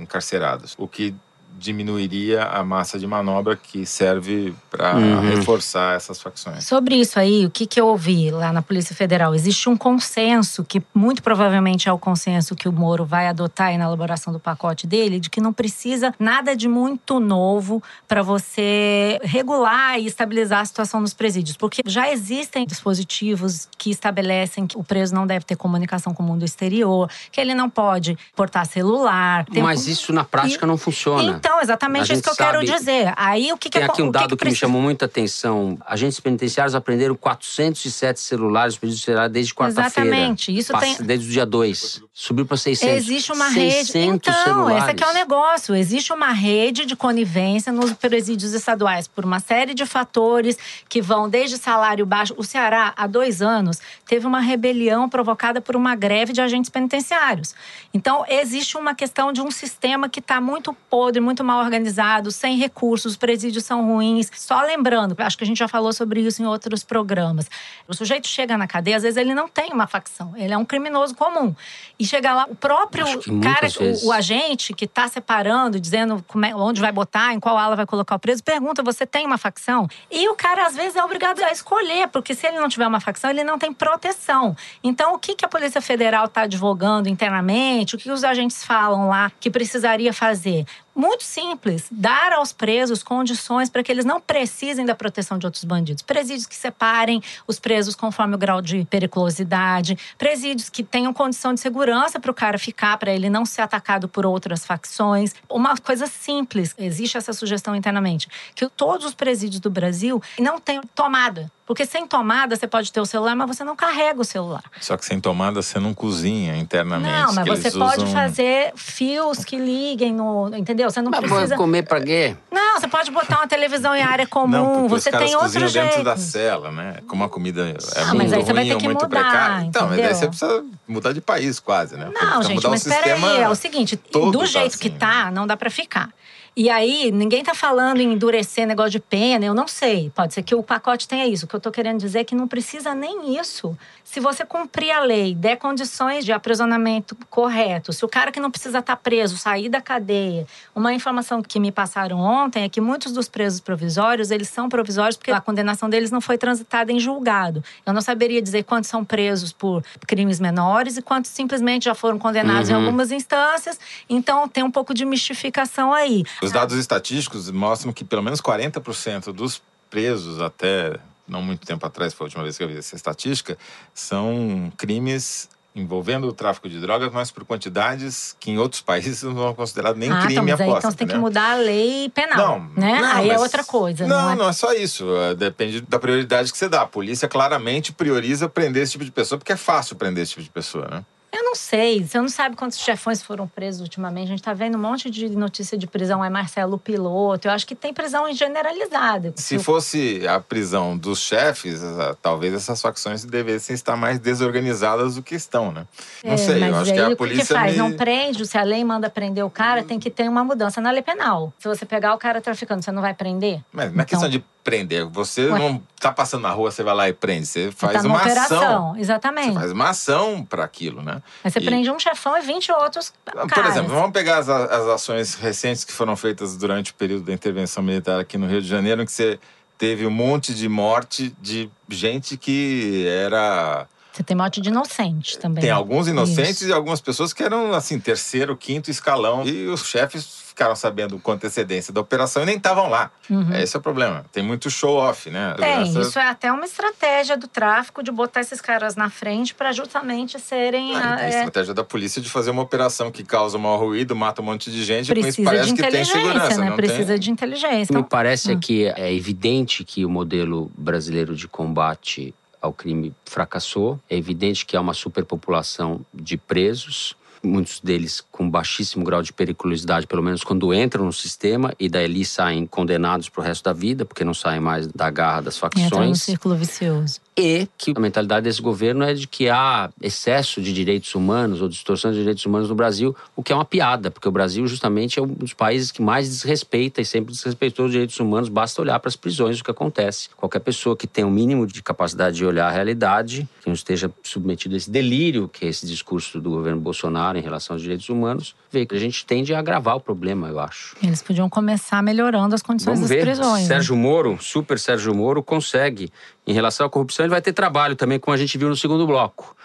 encarcerados. O que diminuiria a massa de manobra que serve para reforçar essas facções. Sobre isso aí, o que eu ouvi lá na Polícia Federal? Existe um consenso, que muito provavelmente é o consenso que o Moro vai adotar aí na elaboração do pacote dele, de que não precisa nada de muito novo para você regular e estabilizar a situação nos presídios. Porque já existem dispositivos que estabelecem que o preso não deve ter comunicação com o mundo exterior, que ele não pode portar celular. Mas isso na prática não funciona. Então, exatamente isso que eu quero dizer. Aí, o que tem aqui um dado que me chamou muita atenção. Agentes penitenciários apreenderam 407 celulares, pedidos de celular, desde quarta-feira. Exatamente. Isso tem... Desde o dia 2. Subiu para 600. Existe uma rede. Então, esse aqui é o negócio. Existe uma rede de conivência nos presídios estaduais por uma série de fatores que vão desde salário baixo. O Ceará, há 2 anos, teve uma rebelião provocada por uma greve de agentes penitenciários. Então, existe uma questão de um sistema que está muito podre, muito mal organizado, sem recursos, os presídios são ruins. Só lembrando, acho que a gente já falou sobre isso em outros programas. O sujeito chega na cadeia, às vezes ele não tem uma facção, ele é um criminoso comum. E chega lá, o próprio cara, o agente que está separando, dizendo onde vai botar, em qual ala vai colocar o preso, pergunta, você tem uma facção? E o cara, às vezes, é obrigado a escolher, porque se ele não tiver uma facção, ele não tem proteção. Então, o que a Polícia Federal está advogando internamente, o que os agentes falam lá que precisaria fazer? Muito simples, dar aos presos condições para que eles não precisem da proteção de outros bandidos. Presídios que separem os presos conforme o grau de periculosidade, presídios que tenham condição de segurança para o cara ficar, para ele não ser atacado por outras facções. Uma coisa simples, existe essa sugestão internamente, que todos os presídios do Brasil não tenham tomada. Porque sem tomada você pode ter o celular, mas você não carrega o celular. Só que sem tomada você não cozinha internamente. Não, mas você pode fazer fios que liguem no... Entendeu? Você não precisa... comer pra quê? Não, você pode botar uma televisão em área comum. Não, você tem outro jeito. Dentro da cela, né? Como a comida é muito mas aí você ruim, vai ter que mudar, precária. Então, entendeu? Mas aí você precisa mudar de país quase, né? Não, gente, mas peraí. É o seguinte, do jeito que tá, não dá pra ficar. E aí, ninguém tá falando em endurecer negócio de pena, eu não sei. Pode ser que o pacote tenha isso. O que eu tô querendo dizer é que não precisa nem isso. Se você cumprir a lei, der condições de aprisionamento correto, se o cara que não precisa estar preso sair da cadeia... Uma informação que me passaram ontem é que muitos dos presos provisórios, eles são provisórios porque a condenação deles não foi transitada em julgado. Eu não saberia dizer quantos são presos por crimes menores e quantos simplesmente já foram condenados em algumas instâncias. Então, tem um pouco de mistificação aí. Os dados estatísticos mostram que pelo menos 40% dos presos, até não muito tempo atrás, foi a última vez que eu vi essa estatística, são crimes envolvendo o tráfico de drogas, mas por quantidades que em outros países não é considerado nem crime aposta. Então você tem que mudar a lei penal, né? Aí é outra coisa. Não, não é só isso. Depende da prioridade que você dá. A polícia claramente prioriza prender esse tipo de pessoa, porque é fácil prender esse tipo de pessoa, né? Eu não sei. Você não sabe quantos chefões foram presos ultimamente. A gente tá vendo um monte de notícia de prisão. É Marcelo Piloto. Eu acho que tem prisão generalizada. Se fosse a prisão dos chefes, talvez essas facções devessem estar mais desorganizadas do que estão, né? Não sei. Eu acho que a polícia... O que faz? Não prende? Se a lei manda prender o cara, tem que ter uma mudança na lei penal. Se você pegar o cara traficando, você não vai prender? Mas não é questão de prender. Você não tá passando na rua, você vai lá e prende. Você faz uma ação. Exatamente. Você faz uma ação para aquilo, né? Mas você prende um chefão e 20 outros caras. Por exemplo, vamos pegar as ações recentes que foram feitas durante o período da intervenção militar aqui no Rio de Janeiro, em que você teve um monte de morte de gente que era... Você tem morte de inocente também. Tem alguns inocentes e algumas pessoas que eram, assim, terceiro, quinto escalão. E os chefes ficaram sabendo com antecedência da operação e nem estavam lá. Uhum. Esse é o problema. Tem muito show-off, né? Isso é até uma estratégia do tráfico de botar esses caras na frente para justamente serem... A estratégia da polícia de fazer uma operação que causa um mau ruído, mata um monte de gente. Precisa com isso parece que tem segurança. Né? Precisa de inteligência. Então... Me parece que é evidente que o modelo brasileiro de combate ao crime fracassou. É evidente que há uma superpopulação de presos, muitos deles com baixíssimo grau de periculosidade, pelo menos quando entram no sistema, e daí saem condenados para o resto da vida, porque não saem mais da garra das facções. Entra num círculo vicioso. E que a mentalidade desse governo é de que há excesso de direitos humanos ou distorção de direitos humanos no Brasil, o que é uma piada, porque o Brasil justamente é um dos países que mais desrespeita e sempre desrespeitou os direitos humanos. Basta olhar para as prisões, o que acontece. Qualquer pessoa que tenha um mínimo de capacidade de olhar a realidade, que não esteja submetido a esse delírio que é esse discurso do governo Bolsonaro em relação aos direitos humanos, vê que a gente tende a agravar o problema, eu acho. Eles podiam começar melhorando as condições das prisões. Sérgio Moro, super Sérgio Moro, consegue. Em relação à corrupção, ele vai ter trabalho também, como a gente viu no segundo bloco.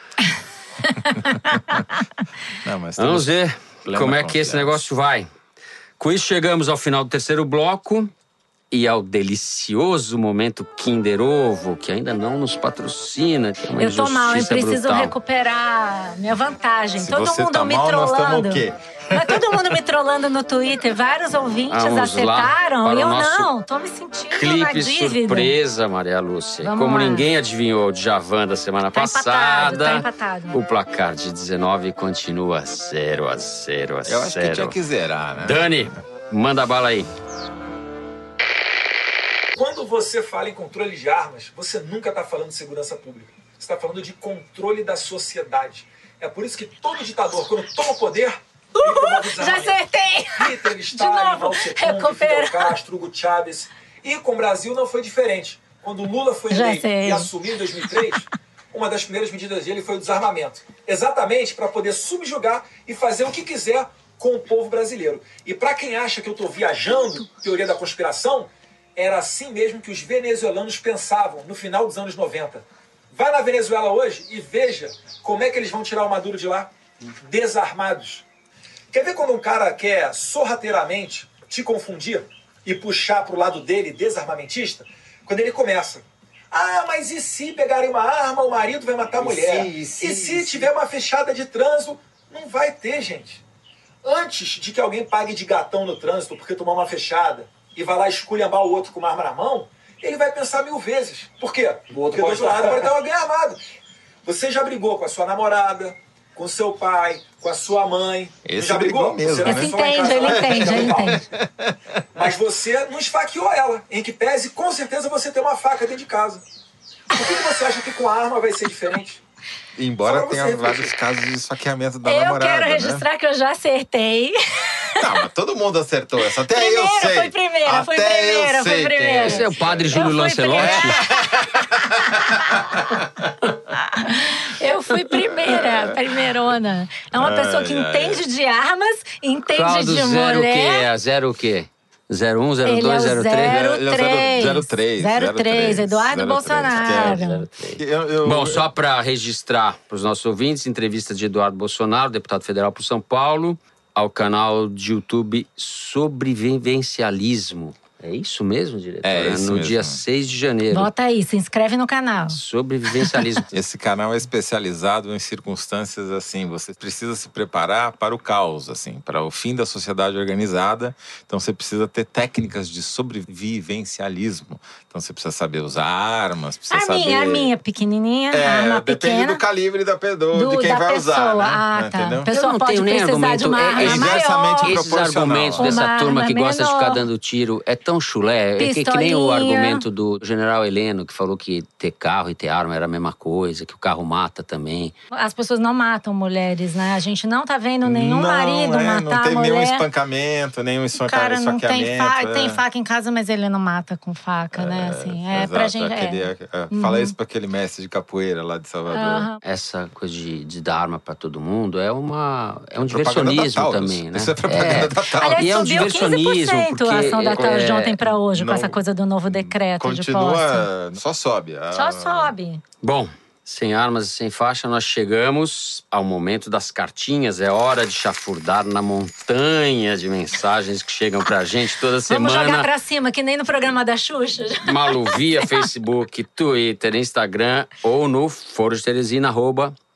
Não, mas vamos ver como é que esse negócio vai. Com isso, chegamos ao final do terceiro bloco e ao delicioso momento Kinder Ovo, que ainda não nos patrocina. Que é uma injustiça brutal. Eu tô mal, eu preciso recuperar minha vantagem. Se todo mundo tá me mal, trollando. Mas todo mundo me trollando no Twitter. Vários ouvintes acertaram. Eu não, tô me sentindo clipe surpresa, Maria Lúcia. Como ninguém adivinhou o Djavan da semana passada, empatado. O placar de 19 continua 0-0. Eu acho que tinha que zerar, né? Dani, manda bala aí. Quando você fala em controle de armas, você nunca está falando de segurança pública. Você está falando de controle da sociedade. É por isso que todo ditador, quando toma o poder... Já acertei! Hitler, Stalin, Mao Tse-tung, Fidel Castro, Hugo Chávez. E com o Brasil não foi diferente. Quando o Lula foi eleito e assumiu em 2003, uma das primeiras medidas dele foi o desarmamento. Exatamente para poder subjugar e fazer o que quiser com o povo brasileiro. E para quem acha que eu estou viajando, teoria da conspiração, era assim mesmo que os venezuelanos pensavam no final dos anos 90. Vai na Venezuela hoje e veja como é que eles vão tirar o Maduro de lá. Desarmados. Quer ver quando um cara quer sorrateiramente te confundir e puxar para o lado dele, desarmamentista? Quando ele começa. Ah, mas e se pegarem uma arma, o marido vai matar a mulher? E se tiver uma fechada de trânsito? Não vai ter, gente. Antes de que alguém pague de gatão no trânsito porque tomou uma fechada e vai lá esculhambar o outro com uma arma na mão, ele vai pensar 1000 vezes. Por quê? Porque do outro lado vai estar alguém armado. Você já brigou com a sua namorada, com seu pai, com a sua mãe. Esse já brigou mesmo, né? Esse entende, ele entende. Mas você não esfaqueou ela, em que pese, com certeza, você tem uma faca dentro de casa. Por que você acha que com a arma vai ser diferente? Embora tenha vários casos de esfaqueamento da namorada. Eu quero registrar, né, que eu já acertei. Não, mas todo mundo acertou essa. Até primeiro, eu sei. Foi primeira. Esse é o padre Júlio Lancelotti? Eu fui primeirona. É uma pessoa que entende de armas, entende Claudio de mulher. Zero o quê? 01, 02, 03. 03, Eduardo Bolsonaro. Bom, só para registrar para os nossos ouvintes, entrevista de Eduardo Bolsonaro, deputado federal por São Paulo, ao canal de YouTube Sobrevivencialismo. É isso mesmo, diretor? É isso mesmo. Dia 6 de janeiro. Bota aí, se inscreve no canal. Sobrevivencialismo. Esse canal é especializado em circunstâncias assim, você precisa se preparar para o caos, assim, para o fim da sociedade organizada. Então você precisa ter técnicas de sobrevivencialismo. Então você precisa saber usar armas, precisa saber... A minha pequenininha, arma pequena. Depende do calibre da de quem vai usar, né? Tá. Pessoal, não tenho nem argumento. Esses argumentos dessa turma que gosta de ficar dando tiro é tão chulé, é que nem o argumento do General Heleno, que falou que ter carro e ter arma era a mesma coisa, que o carro mata também. As pessoas não matam mulheres, né? A gente não tá vendo nenhum marido matar mulher. Não teve nenhum espancamento, nenhum esfaqueamento. O cara não tem faca em casa, mas ele não mata com faca, né? Assim, é pra gente... Fala isso pra aquele mestre de capoeira lá de Salvador. Essa coisa de dar arma pra todo mundo é um diversionismo também, né? Isso é propaganda da Taurus. Aliás, é um diversionismo, porque a ação da Taurus de ontem pra hoje, com essa coisa do novo decreto de posse. Só sobe. Só sobe. Bom, sem armas e sem faixa, nós chegamos ao momento das cartinhas. É hora de chafurdar na montanha de mensagens que chegam pra gente toda semana. Vamos jogar pra cima, que nem no programa da Xuxa. Malu, via Facebook, Twitter, Instagram ou no Foro de Teresina,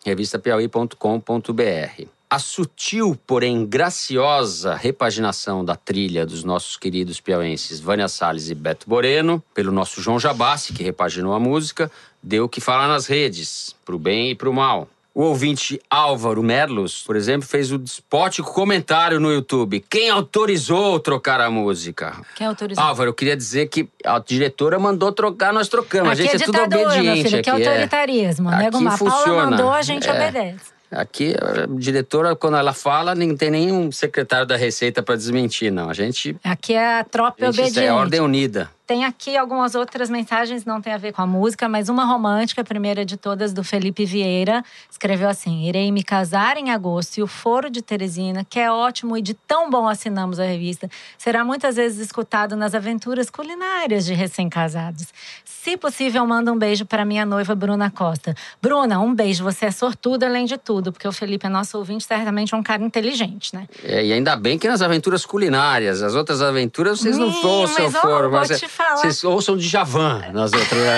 revistapiauí.com.br. A sutil, porém graciosa repaginação da trilha dos nossos queridos piauenses Vânia Salles e Beto Boreno, pelo nosso João Jabassi, que repaginou a música, deu o que falar nas redes, pro bem e pro mal. O ouvinte Álvaro Merlos, por exemplo, fez o despótico comentário no YouTube. Quem autorizou trocar a música? Quem autorizou? Álvaro, eu queria dizer que a diretora mandou trocar, nós trocamos. Aqui a gente é tudo obediente. Filho, aqui é autoritarismo. Aqui a Paula mandou, a gente obedece. Aqui, a diretora, quando ela fala, não tem nenhum secretário da Receita para desmentir, não. A gente... Aqui é a tropa obediente. Isso é a ordem unida. Tem aqui algumas outras mensagens, não tem a ver com a música, mas uma romântica, a primeira de todas, do Felipe Vieira, escreveu assim: irei me casar em agosto e o Foro de Teresina, que é ótimo e de tão bom assinamos a revista, será muitas vezes escutado nas aventuras culinárias de recém-casados. Se possível, manda um beijo para minha noiva Bruna Costa. Bruna, um beijo, você é sortuda além de tudo, porque o Felipe é nosso ouvinte, certamente é um cara inteligente, né? É, e ainda bem que nas aventuras culinárias, as outras aventuras vocês não ouçam o Foro, mas... Vocês ouçam de Djavan nas outras.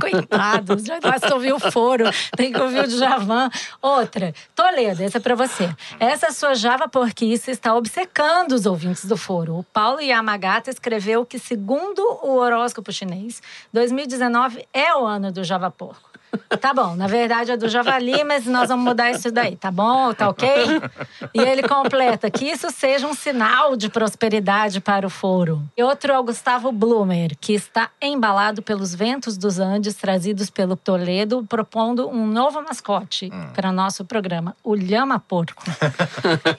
Coitados, já basta ouvir o Foro, tem que ouvir o Djavan. Outra, Toledo, essa é pra você. Essa sua java porquice está obcecando os ouvintes do Foro. O Paulo Yamagata escreveu que, segundo o horóscopo chinês, 2019 é o ano do java porco. Tá bom, na verdade é do javali, mas nós vamos mudar isso daí, tá bom? Tá ok? E ele completa que isso seja um sinal de prosperidade para o Foro. E outro é o Gustavo Blumer, que está embalado pelos ventos dos Andes trazidos pelo Toledo, propondo um novo mascote para nosso programa, o Lhama Porco.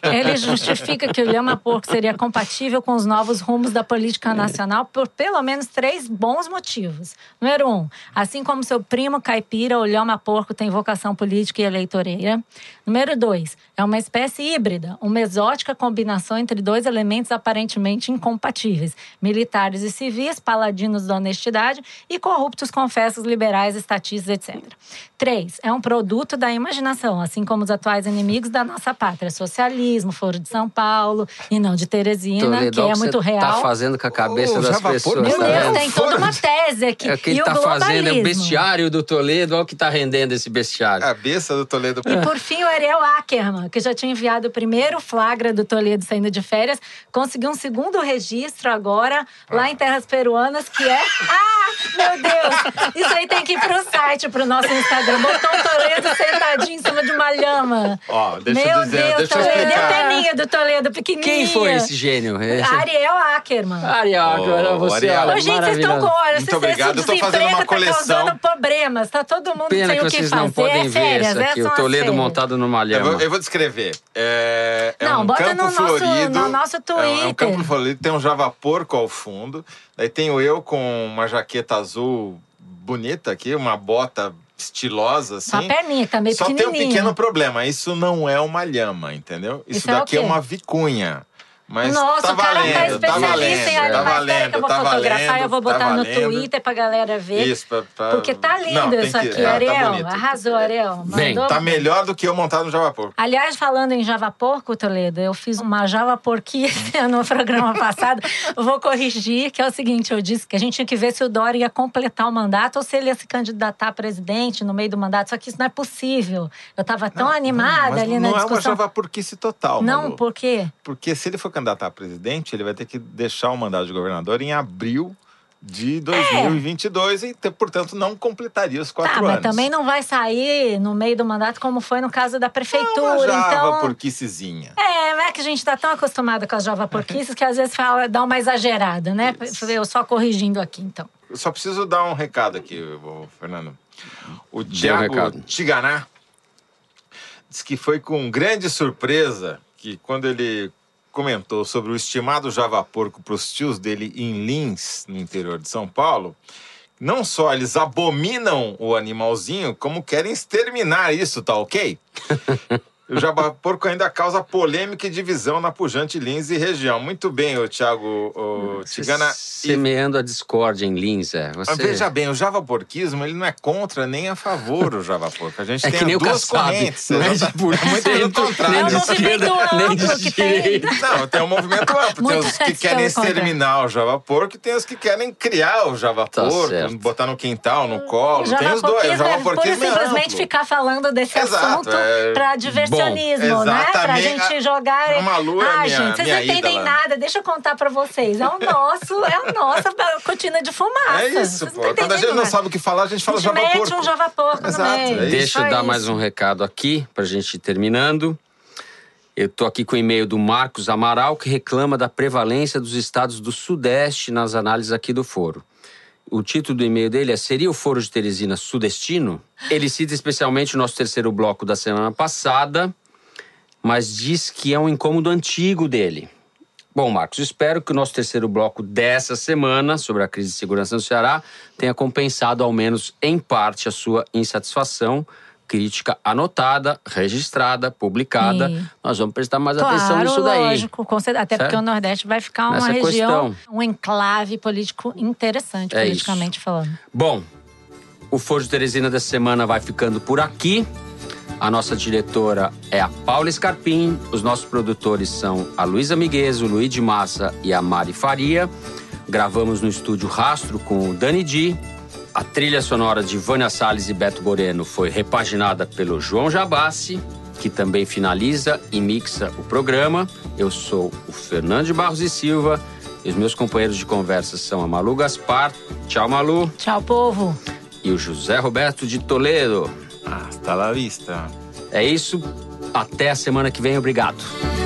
Ele justifica que o Lhama Porco seria compatível com os novos rumos da política nacional por pelo menos 3 bons motivos. Número 1, assim como seu primo caipira, o Lhama Porco tem vocação política e eleitoreira. Número 2, é uma espécie híbrida, uma exótica combinação entre 2 elementos aparentemente incompatíveis, militares e civis, paladinos da honestidade e corruptos confessos liberais, estatistas, etc. 3, é um produto da imaginação, assim como os atuais inimigos da nossa pátria, socialismo, Foro de São Paulo e não de Teresina, que é muito real. Tá fazendo com a cabeça das pessoas. Meu Deus, tem toda uma tese aqui. É o que ele tá fazendo, é o bestiário do Toledo. Olha o que tá rendendo esse bestiário. Cabeça do Toledo. E por fim, o Ariel Ackerman, que já tinha enviado o primeiro flagra do Toledo saindo de férias, conseguiu um segundo registro agora, lá em terras peruanas, que é... meu Deus! Isso aí tem que ir pro site, pro nosso Instagram. Botou o Toledo sentadinho em cima de uma lhama. Meu Deus, Toledo. E a peninha do Toledo, pequenininha. Quem foi esse gênio? Ariel Ackerman. Ariel Ackerman, você é maravilhoso. Gente, vocês estão com hora. Muito obrigado. Eu tô fazendo uma coleção. Tá causando problemas, tá todo mundo sem o que fazer. Pena que vocês não podem ver isso aqui. O Toledo montado numa lhama. Eu vou descrever. Não, bota no nosso Twitter. É um campo florido, tem um javaporco ao fundo. Daí tenho eu com uma jaqueta azul bonita aqui, uma bota estilosa, assim. Uma perninha também, só tem um pequeno problema. Isso não é uma lhama, entendeu? Isso daqui é uma vicunha. Mas nossa, tá valendo, o cara é especialista em aeronáutica, eu vou fotografar, eu vou botar no Twitter pra galera ver. Isso, porque tá lindo isso aqui, Ariel. Arrasou, Ariel. Tá melhor do que eu montar no Java Porco. Aliás, falando em Java Porco, Toledo, eu fiz uma Java Porquinha no programa passado. Eu vou corrigir, que é o seguinte, eu disse que a gente tinha que ver se o Dória ia completar o mandato ou se ele ia se candidatar a presidente no meio do mandato. Só que isso não é possível. Eu tava tão animada ali na discussão. Não é uma Java Porquice total, Malu. Não, por quê? Porque se ele for candidato a presidente, ele vai ter que deixar o mandato de governador em abril de 2022 e, portanto, não completaria os 4 anos. Mas também não vai sair no meio do mandato como foi no caso da prefeitura. Uma javaporquicezinha. É que a gente tá tão acostumado com as javaporquices que às vezes fala, dá uma exagerada, né? Isso. Eu só corrigindo aqui, então. Eu só preciso dar um recado aqui, Fernando. O Thiago Tiganá disse que foi com grande surpresa que quando ele comentou sobre o estimado Java Porco para os tios dele em Lins, no interior de São Paulo, não só eles abominam o animalzinho, como querem exterminar isso, tá ok? O Java Porco ainda causa polêmica e divisão na pujante Lins e região. Muito bem, ô Thiago Tigana. Semeando a discórdia em Lins, você... Veja bem, o javaporquismo, ele não é contra nem a favor do Java Porco. A gente tem que duas correntes. Não é de muito contrário. É um movimento amplo que tem. Não, tem um movimento amplo. Tem os que querem exterminar o Java Porco e tem os que querem criar o Java Porco, botar no quintal, no colo. Tem os dois. O javaporquismo é amplo. Simplesmente ficar falando desse assunto para divertir. Bom, né? Pra gente jogar... gente, vocês não entendem nada. Deixa eu contar pra vocês. É a nossa cortina de fumaça. É isso, pô. Quando a gente não sabe o que falar, a gente fala Java Porco. A gente mete um Java Porco no meio. Deixa eu dar mais um recado aqui, pra gente ir terminando. Eu tô aqui com o e-mail do Marcos Amaral, que reclama da prevalência dos estados do Sudeste nas análises aqui do Foro. O título do e-mail dele é: seria o Foro de Teresina sudestino? Ele cita especialmente o nosso terceiro bloco da semana passada, mas diz que é um incômodo antigo dele. Bom, Marcos, espero que o nosso terceiro bloco dessa semana, sobre a crise de segurança no Ceará, tenha compensado, ao menos em parte, a sua insatisfação. Crítica anotada, registrada, publicada. Sim. Nós vamos prestar mais atenção nisso daí. Lógico, até certo? Porque o Nordeste vai ficar uma região, um enclave político interessante, politicamente falando. Bom, o Foro de Teresina dessa semana vai ficando por aqui. A nossa diretora é a Paula Scarpim. Os nossos produtores são a Luísa Miguez, o Luiz de Massa e a Mari Faria. Gravamos no estúdio Rastro com o Dani Di. A trilha sonora de Vânia Salles e Beto Moreno foi repaginada pelo João Jabassi, que também finaliza e mixa o programa. Eu sou o Fernando de Barros e Silva e os meus companheiros de conversa são a Malu Gaspar. Tchau, Malu. Tchau, povo. E o José Roberto de Toledo. Hasta la vista. É isso. Até a semana que vem. Obrigado.